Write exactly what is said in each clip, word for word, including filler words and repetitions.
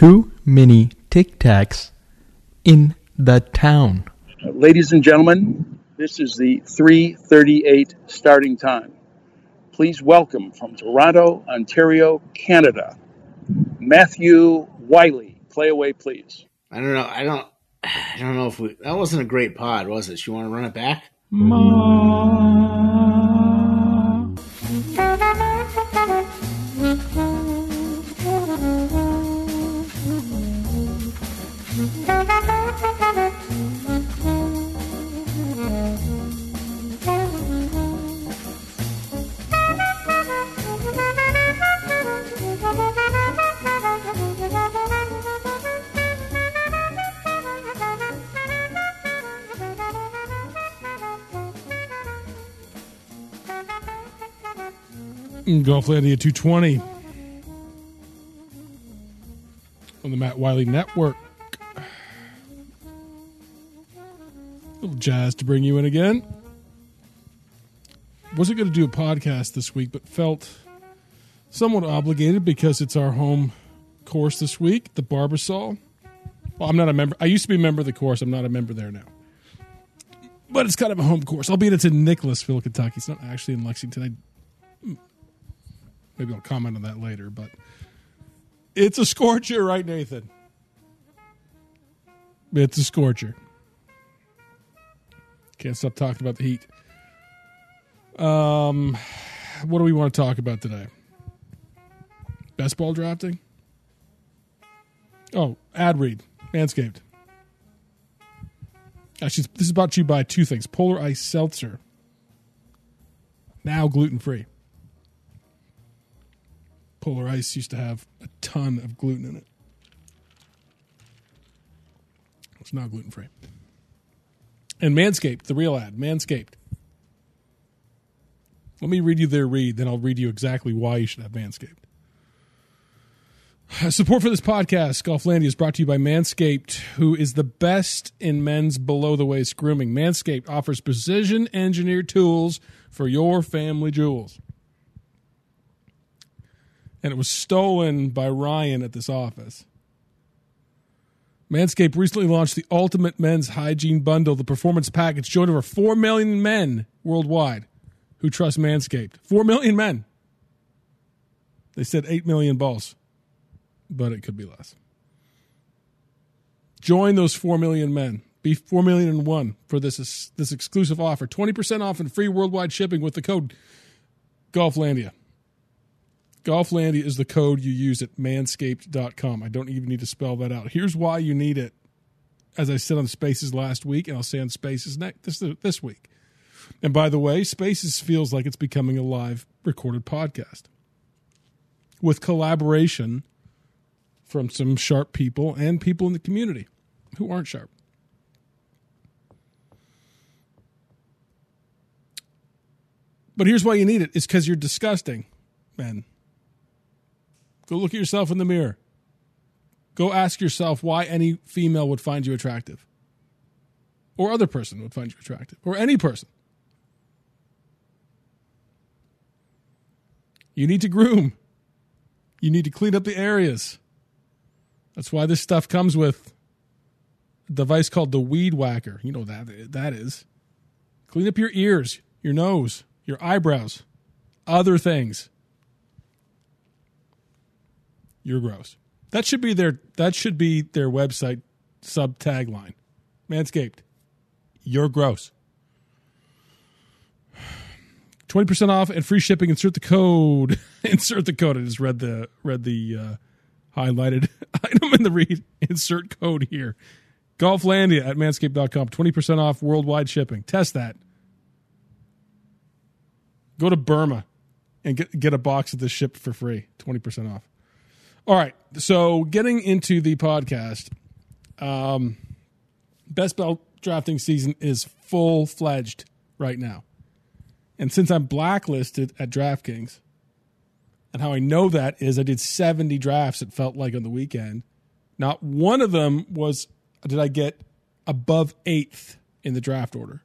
too many Tic Tacs in the town. Ladies and gentlemen, this is the three thirty-eight starting time. Please welcome from Toronto, Ontario, Canada, Matthew Wiley. Play away, please. I don't know. I don't. I don't know if we. That wasn't a great pod, was it? You want to run it back? Ma. Golflandia two twenty on the Matt Wiley Network. A little jazz to bring you in again. Wasn't going to do a podcast this week, but felt somewhat obligated because it's our home course this week, the Barbasol. Well, I'm not a member. I used to be a member of the course. I'm not a member there now. But it's kind of a home course, albeit it's in Nicholasville, Kentucky. It's not actually in Lexington. I Maybe I'll comment on that later, but it's a scorcher, right, Nathan? It's a scorcher. Can't stop talking about the heat. Um, what do we want to talk about today? Best ball drafting? Oh, ad read. Manscaped. Actually, this is brought to you by two things. Polar Ice Seltzer. Now gluten-free. Polar Ice used to have a ton of gluten in it. It's not gluten-free. And Manscaped, the real ad, Manscaped. Let me read you their read, then I'll read you exactly why you should have Manscaped. Support for this podcast, Golflandia, is brought to you by Manscaped, who is the best in men's below-the-waist grooming. Manscaped offers precision-engineered tools for your family jewels. And it was stolen by Ryan at this office. Manscaped recently launched the Ultimate Men's Hygiene Bundle, the Performance Package, joined over four million men worldwide who trust Manscaped. four million men. They said eight million balls, but it could be less. Join those four million men. Be four million and one for this, this exclusive offer. twenty percent off and free worldwide shipping with the code Golflandia. Golflandia is the code you use at manscaped dot com. I don't even need to spell that out. Here's why you need it. As I said on Spaces last week, and I'll say on Spaces next, this, this week. And by the way, Spaces feels like it's becoming a live recorded podcast with collaboration from some sharp people and people in the community who aren't sharp. But here's why you need it. It's because you're disgusting, men. Go look at yourself in the mirror. Go ask yourself why any female would find you attractive. Or other person would find you attractive. Or any person. You need to groom. You need to clean up the areas. That's why this stuff comes with a device called the Weed Whacker. You know that that is. Clean up your ears, your nose, your eyebrows, other things. You're gross. That should be their that should be their website sub tagline. Manscaped. You're gross. twenty percent off and free shipping. Insert the code. Insert the code. I just read the read the uh, highlighted item in the read. Insert code here. Golflandia at manscaped dot com. twenty percent off worldwide shipping. Test that. Go to Burma and get get a box of this shipped for free. twenty percent off. All right, so getting into the podcast, um, best ball drafting season is full-fledged right now. And since I'm blacklisted at DraftKings, and how I know that is I did seventy drafts, it felt like, on the weekend. Not one of them was did I get above eighth in the draft order.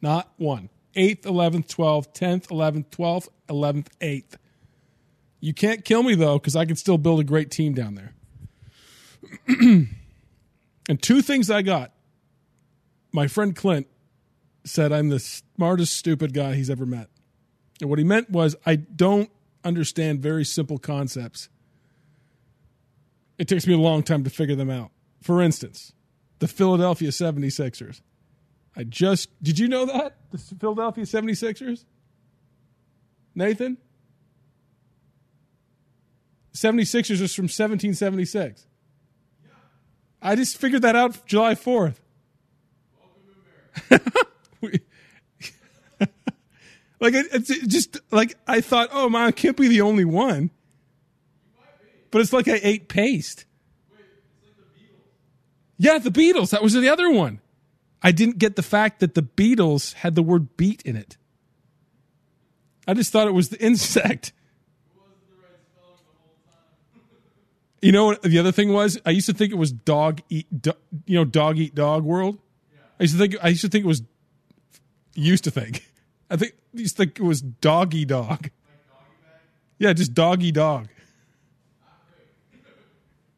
Not one. eighth, eleventh, twelfth, tenth, eleventh, twelfth, eleventh, eighth. You can't kill me, though, because I can still build a great team down there. And two things I got. My friend Clint said I'm the smartest, stupid guy he's ever met. And what he meant was I don't understand very simple concepts. It takes me a long time to figure them out. For instance, the Philadelphia seventy-sixers. I just, did you know that? The Philadelphia seventy-sixers? Nathan? seventy-sixers is from seventeen seventy-six. Yeah. I just figured that out July fourth. Welcome to America. Like, it, it's it just, like, I thought, oh, man, I can't be the only one. But it's like I ate paste. Wait, it's like the Beatles. Yeah, the Beatles. That was the other one. I didn't get the fact that the Beatles had the word beat in it. I just thought it was the insect. It wasn't the right spelling the whole time. You know what the other thing was? I used to think it was dog eat, do, you know, dog eat dog world. Yeah. I used to think, I used to think it was, used to think. I think, I used to think it was doggy dog. Like doggy bag? Yeah, just doggy dog.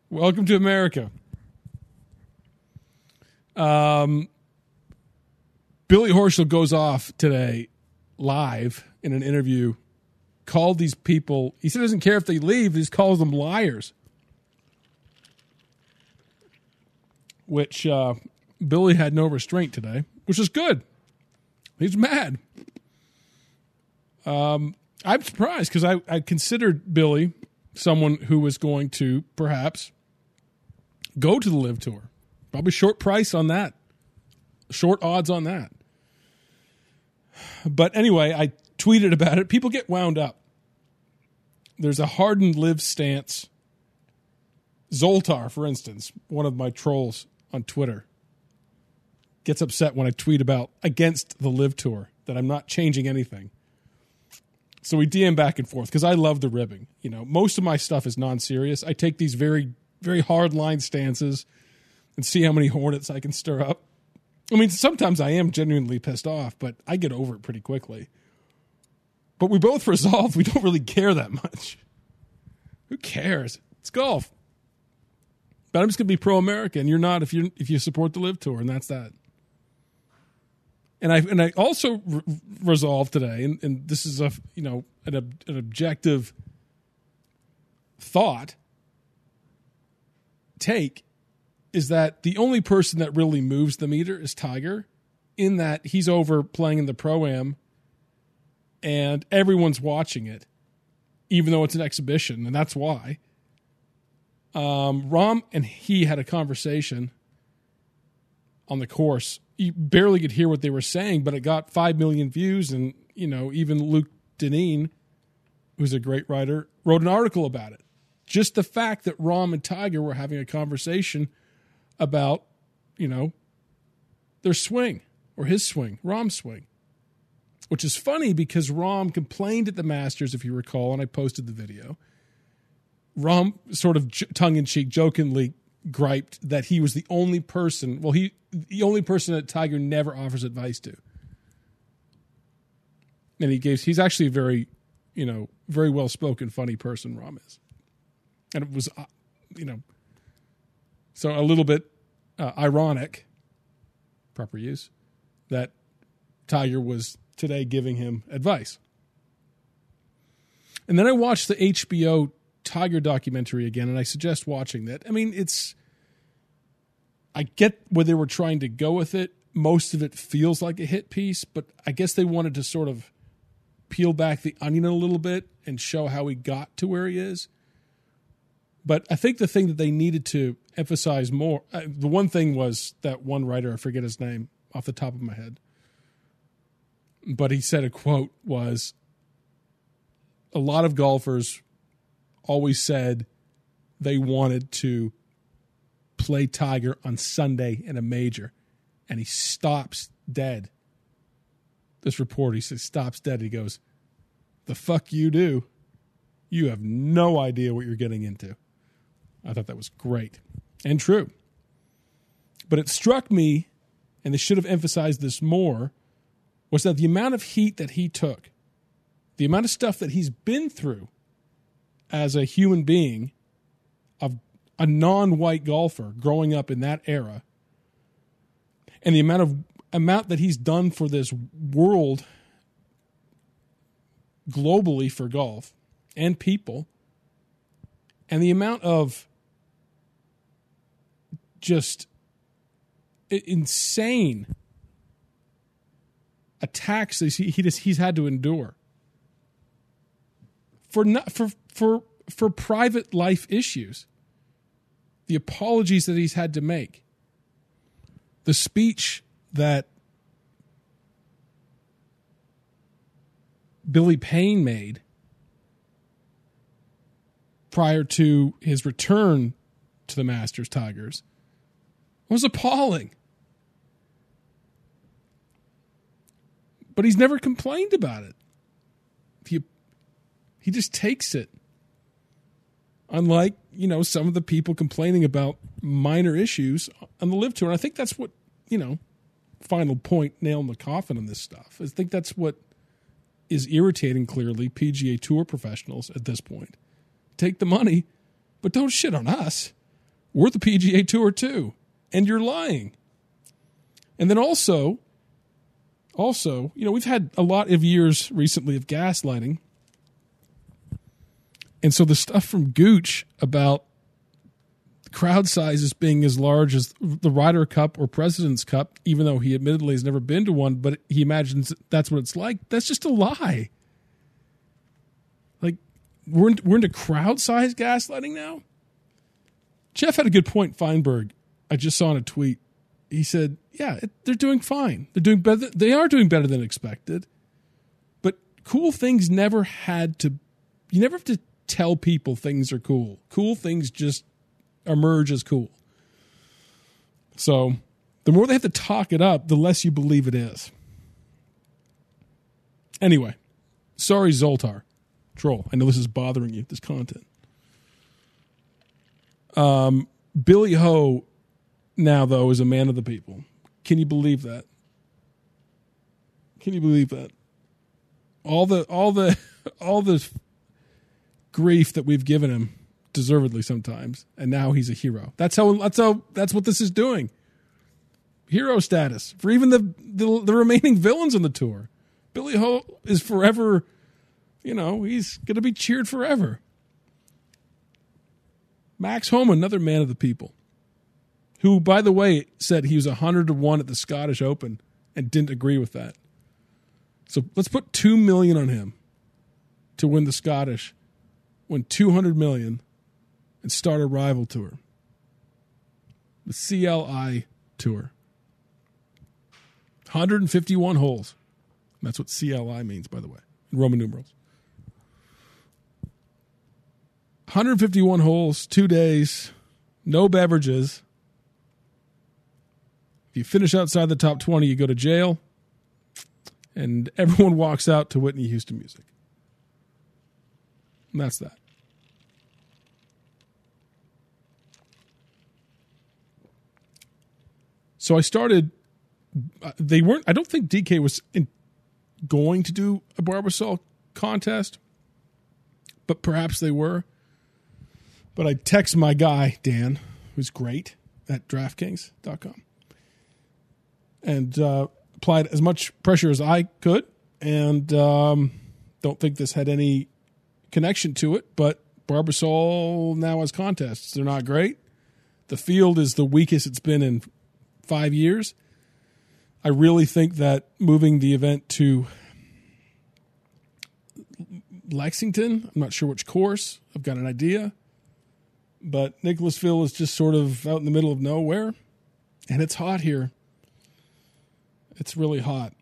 Welcome to America. Um, Billy Horschel goes off today live in an interview, called these people. He said he doesn't care if they leave. He just calls them liars. Which uh, Billy had no restraint today, which is good. He's mad. Um, I'm surprised because I, I considered Billy someone who was going to perhaps go to the Live Tour. Probably short price on that. Short odds on that. But anyway, I tweeted about it. People get wound up. There's a hardened Live stance. Zoltar, for instance, one of my trolls on Twitter, gets upset when I tweet about against the Live Tour, that I'm not changing anything. So we D M back and forth because I love the ribbing. You know, most of my stuff is non-serious. I take these very, very hard line stances and see how many hornets I can stir up. I mean, sometimes I am genuinely pissed off, but I get over it pretty quickly. But we both resolve we don't really care that much. Who cares? It's golf. But I'm just going to be pro-America, and you're not if you if you support the Live Tour, and that's that. And I and I also re- resolved today, and, and this is a you know an, ob- an objective thought take, is that the only person that really moves the meter is Tiger, in that he's over playing in the Pro-Am, and everyone's watching it, even though it's an exhibition, and that's why. Um, Rahm and he had a conversation on the course. You barely could hear what they were saying, but it got five million views. And, you know, even Luke Dineen, who's a great writer, wrote an article about it. Just the fact that Rahm and Tiger were having a conversation about, you know, their swing or his swing, Rahm's swing, which is funny because Rahm complained at the Masters, if you recall, and I posted the video. Rahm sort of j- tongue-in-cheek, jokingly griped that he was the only person, well, he... the only person that Tiger never offers advice to. And he gives, he's actually a very, you know, very well-spoken, funny person, Rahm is. And it was, you know, so a little bit uh, ironic, proper use, that Tiger was today giving him advice. And then I watched the H B O Tiger documentary again, and I suggest watching that. I mean, it's, I get where they were trying to go with it. Most of it feels like a hit piece, but I guess they wanted to sort of peel back the onion a little bit and show how he got to where he is. But I think the thing that they needed to emphasize more, uh, the one thing was that one writer, I forget his name off the top of my head, but he said a quote was, a lot of golfers always said they wanted to play Tiger on Sunday in a major, and he stops dead. This report, he says, stops dead. He goes, the fuck you do. You have no idea what you're getting into. I thought that was great and true. But it struck me, and they should have emphasized this more, was that the amount of heat that he took, the amount of stuff that he's been through as a human being, of a non-white golfer growing up in that era, and the amount of amount that he's done for this world globally for golf and people, and the amount of just insane attacks that he just, he's had to endure for not, for for for private life issues, the apologies that he's had to make, the speech that Billy Payne made prior to his return to the Masters Tigers was appalling. But he's never complained about it. He, he just takes it. Unlike, you know, some of the people complaining about minor issues on the Live Tour. And I think that's what, you know, final point, nail in the coffin on this stuff. I think that's what is irritating, clearly, P G A Tour professionals at this point. Take the money, but don't shit on us. We're the P G A Tour too, and you're lying. And then also, also, you know, we've had a lot of years recently of gaslighting. And so the stuff from Gooch about crowd sizes being as large as the Ryder Cup or President's Cup, even though he admittedly has never been to one, but he imagines that's what it's like, that's just a lie. Like, we're, in, we're into crowd size gaslighting now? Jeff had a good point, Feinberg. I just saw in a tweet. He said, yeah, it, they're doing fine. They're doing better. They are doing better than expected. But cool things never had to, you never have to tell people things are cool. Cool things just emerge as cool. So the more they have to talk it up, the less you believe it is. Anyway, sorry, Zoltar. Troll. I know this is bothering you, this content. Um, Billy Ho now, though, is a man of the people. Can you believe that? Can you believe that? All the, all the, all the... grief that we've given him, deservedly sometimes, and now he's a hero. That's how. That's how. That's what this is doing. Hero status for even the the, the remaining villains on the tour. Billy Ho is forever. You know, he's going to be cheered forever. Max Homa, another man of the people, who, by the way, said he was a hundred to one at the Scottish Open and didn't agree with that. So let's put two million on him to win the Scottish. Win two hundred million dollars and start a rival tour. The C L I tour. one hundred fifty-one holes. That's what C L I means, by the way, in Roman numerals. one hundred fifty-one holes, two days, no beverages. If you finish outside the top twenty, you go to jail. And everyone walks out to Whitney Houston music. And that's that. So I started, they weren't, I don't think D K was in, going to do a Barbasol contest, but perhaps they were. But I text my guy, Dan, who's great at DraftKings dot com, and uh, applied as much pressure as I could. And um, don't think this had any connection to it, but Barbasol now has contests. They're not great. The field is the weakest it's been in five years. I really think that moving the event to Lexington, I'm not sure which course, I've got an idea, but Nicholasville is just sort of out in the middle of nowhere, and it's hot here. It's really hot,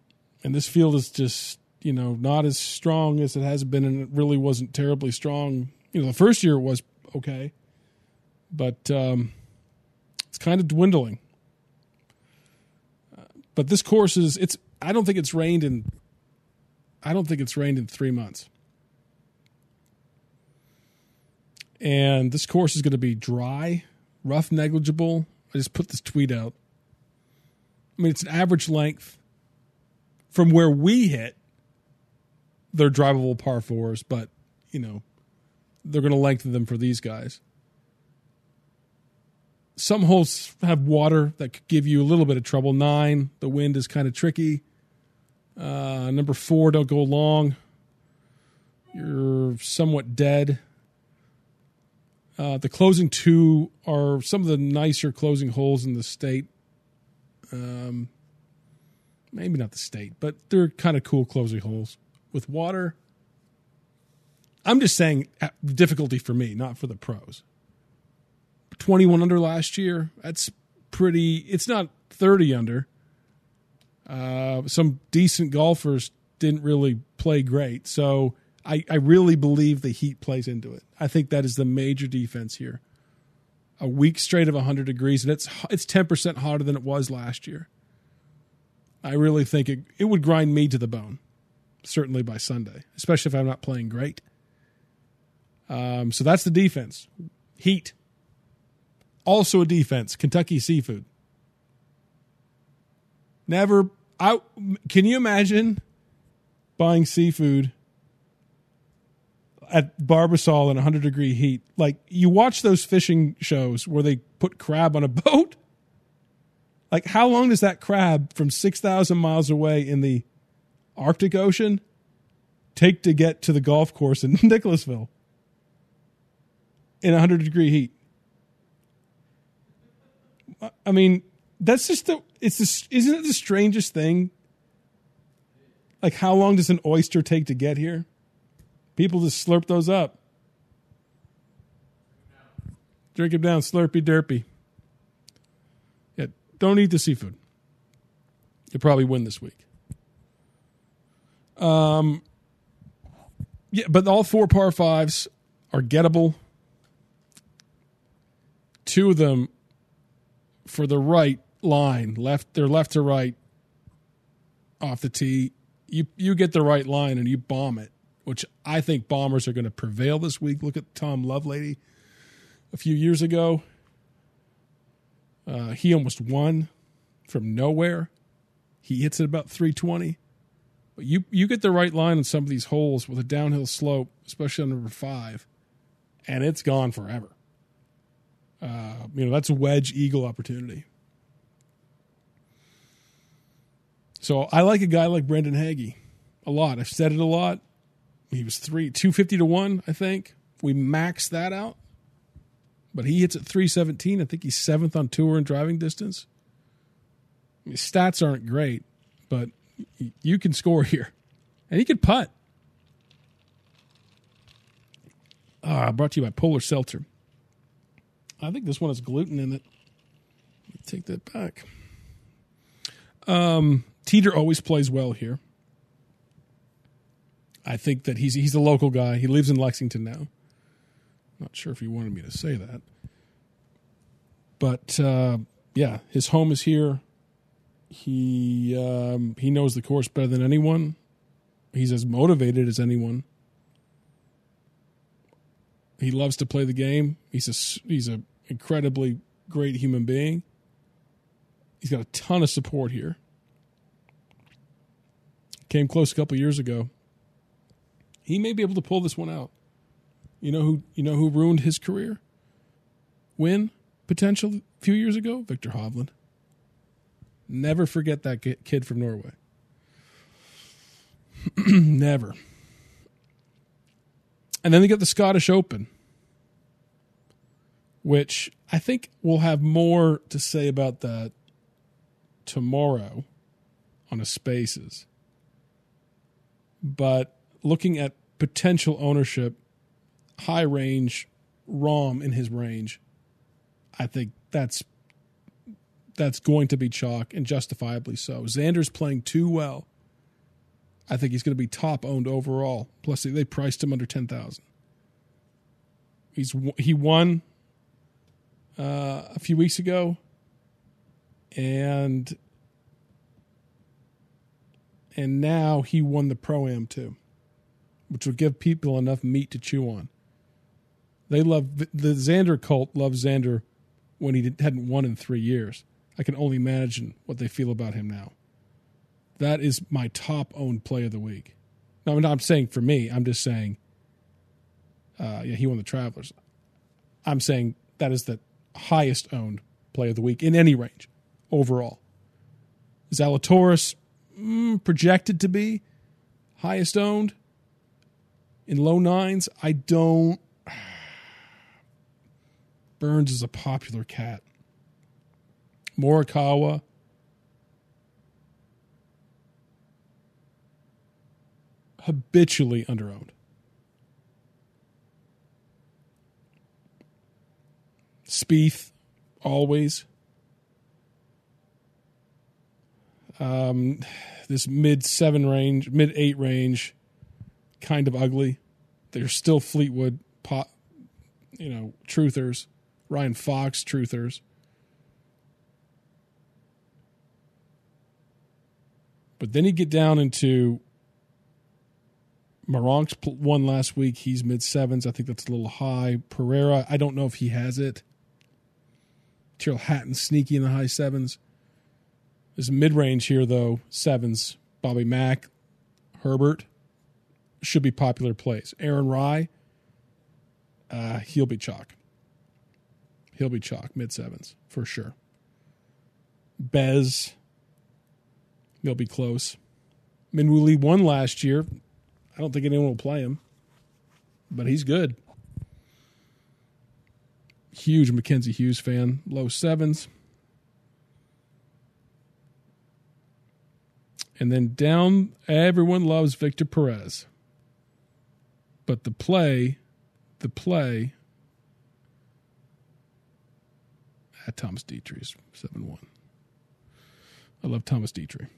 and this field is just, you know, not as strong as it has been, and it really wasn't terribly strong. You know, the first year it was okay, but um, it's kind of dwindling. Uh, but this course is, it's, I don't think it's rained in, I don't think it's rained in three months. And this course is going to be dry, rough, negligible. I just put this tweet out. I mean, it's an average length from where we hit. They're drivable par fours, but, you know, they're going to lengthen them for these guys. Some holes have water that could give you a little bit of trouble. Nine, the wind is kind of tricky. Uh, number four, don't go long. You're somewhat dead. Uh, the closing two are some of the nicer closing holes in the state. Um, maybe not the state, but they're kind of cool closing holes with water. I'm just saying difficulty for me, not for the pros. twenty-one under last year. That's pretty. It's not thirty under. Uh, some decent golfers didn't really play great. So I, I really believe the heat plays into it. I think that is the major defense here. A week straight of one hundred degrees, and it's it's ten percent hotter than it was last year. I really think it, it would grind me to the bone, certainly by Sunday, especially if I'm not playing great. Um, so that's the defense. Heat. Also a defense, Kentucky seafood. Never, I, can you imagine buying seafood at Barbasol in one hundred degree heat? Like, you watch those fishing shows where they put crab on a boat. Like, how long does that crab from six thousand miles away in the Arctic Ocean take to get to the golf course in Nicholasville in one hundred degree heat? I mean, that's just the, it's the, isn't it the strangest thing? Like, how long does an oyster take to get here? People just slurp those up. Drink them down, slurpy derpy. Yeah, don't eat the seafood. You'll probably win this week. Um, yeah, but all four par fives are gettable. Two of them for the right line, left, they're left to right off the tee. You you get the right line and you bomb it, which I think bombers are going to prevail this week. Look at Tom Lovelady a few years ago. Uh, he almost won from nowhere. He hits it about three twenty. But you, you get the right line on some of these holes with a downhill slope, especially on number five, and it's gone forever. Uh, you know, that's a wedge eagle opportunity. So I like a guy like Brendan Hagee a lot. I've said it a lot. He was three, two fifty to one, I think. We maxed that out. But he hits at three seventeen. I think he's seventh on tour in driving distance. His stats aren't great, but you can score here. And he can putt. Uh, brought to you by Polar Seltzer. I think this one has gluten in it. Take that back. Um, Teeter always plays well here. I think that he's he's a local guy. He lives in Lexington now. Not sure if he wanted me to say that. But, uh, yeah, his home is here. He um, he knows the course better than anyone. He's as motivated as anyone. He loves to play the game. He's a he's an incredibly great human being. He's got a ton of support here. Came close a couple years ago. He may be able to pull this one out. You know who you know who ruined his career? Win potential a few years ago? Victor Hovland. Never forget that kid from Norway. Never. And then they got the Scottish Open, which I think we'll have more to say about that tomorrow on a Spaces. But looking at potential ownership, high range, Rahm in his range, I think that's that's going to be chalk, and justifiably so. Xander's playing too well. I think he's going to be top owned overall. Plus, they priced him under ten thousand. He's he won uh, a few weeks ago, and and now he won the Pro-Am too, which will give people enough meat to chew on. They love the Xander cult. Loves Xander when he didn't, hadn't won in three years. I can only imagine what they feel about him now. That is my top-owned play of the week. No, I'm not saying for me. I'm just saying, uh, yeah, he won the Travelers. I'm saying that is the highest-owned play of the week in any range overall. Zalatoris, mm, projected to be highest owned in low nines. I don't. Burns is a popular cat. Morikawa. Habitually underowned. Spieth, always. Um, this mid-seven range, mid-eight range, kind of ugly. They're still Fleetwood, pop, you know, truthers. Ryan Fox, truthers. But then you get down into Moronk's won last week. He's mid-sevens. I think that's a little high. Pereira, I don't know if he has it. Tyrrell Hatton sneaky in the high sevens. There's a mid-range here, though. Sevens. Bobby Mack, Herbert should be popular plays. Aaron Rye, uh, he'll be chalk. He'll be chalk, mid-sevens, for sure. Bez, he'll be close. Minwoo Lee won last year. I don't think anyone will play him, but he's good. Huge Mackenzie Hughes fan. Low sevens. And then down, everyone loves Victor Perez. But the play, the play, ah, Thomas Dietrich's seven one. I love Thomas Dietrich.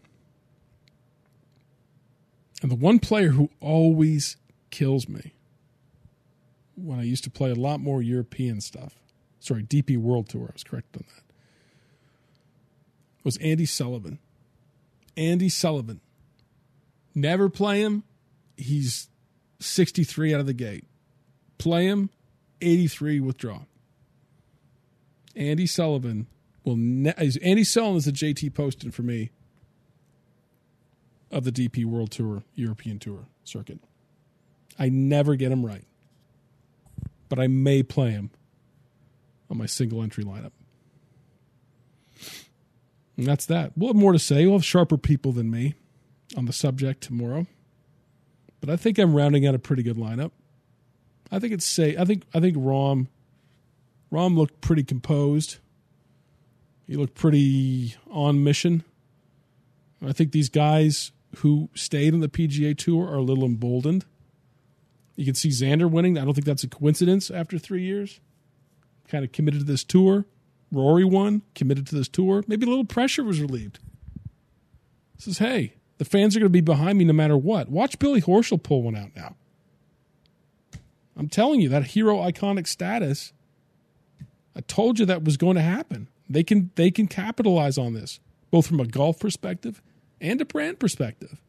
And the one player who always kills me when I used to play a lot more European stuff, sorry, D P World Tour, I was correct on that, was Andy Sullivan. Andy Sullivan. Never play him. He's sixty-three out of the gate. Play him, eighty-three withdraw. Andy Sullivan will. Ne- Andy Sullivan is the J T Poston for me of the D P World Tour, European Tour circuit. I never get him right, but I may play him on my single entry lineup. And that's that. We'll have more to say. We'll have sharper people than me on the subject tomorrow. But I think I'm rounding out a pretty good lineup. I think it's safe. I think I think Rahm, Rahm looked pretty composed. He looked pretty on mission. And I think these guys who stayed on the P G A Tour are a little emboldened. You can see Xander winning. I don't think that's a coincidence after three years. Kind of committed to this tour. Rory won, committed to this tour. Maybe a little pressure was relieved. Says, hey, the fans are going to be behind me no matter what. Watch Billy Horschel pull one out now. I'm telling you, that hero iconic status, I told you that was going to happen. They can they can capitalize on this, both from a golf perspective and a brand perspective.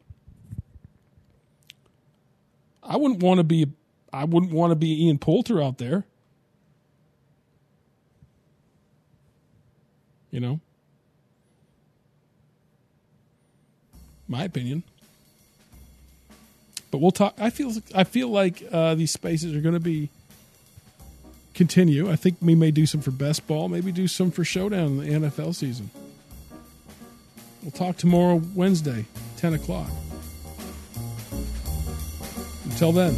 I wouldn't want to be I wouldn't want to be Ian Poulter out there. You know, my opinion. But we'll talk. I feel I feel like uh, these spaces are going to be continue. I think we may do some for best ball, maybe do some for showdown in the N F L season. We'll talk tomorrow, Wednesday, ten o'clock. Until then.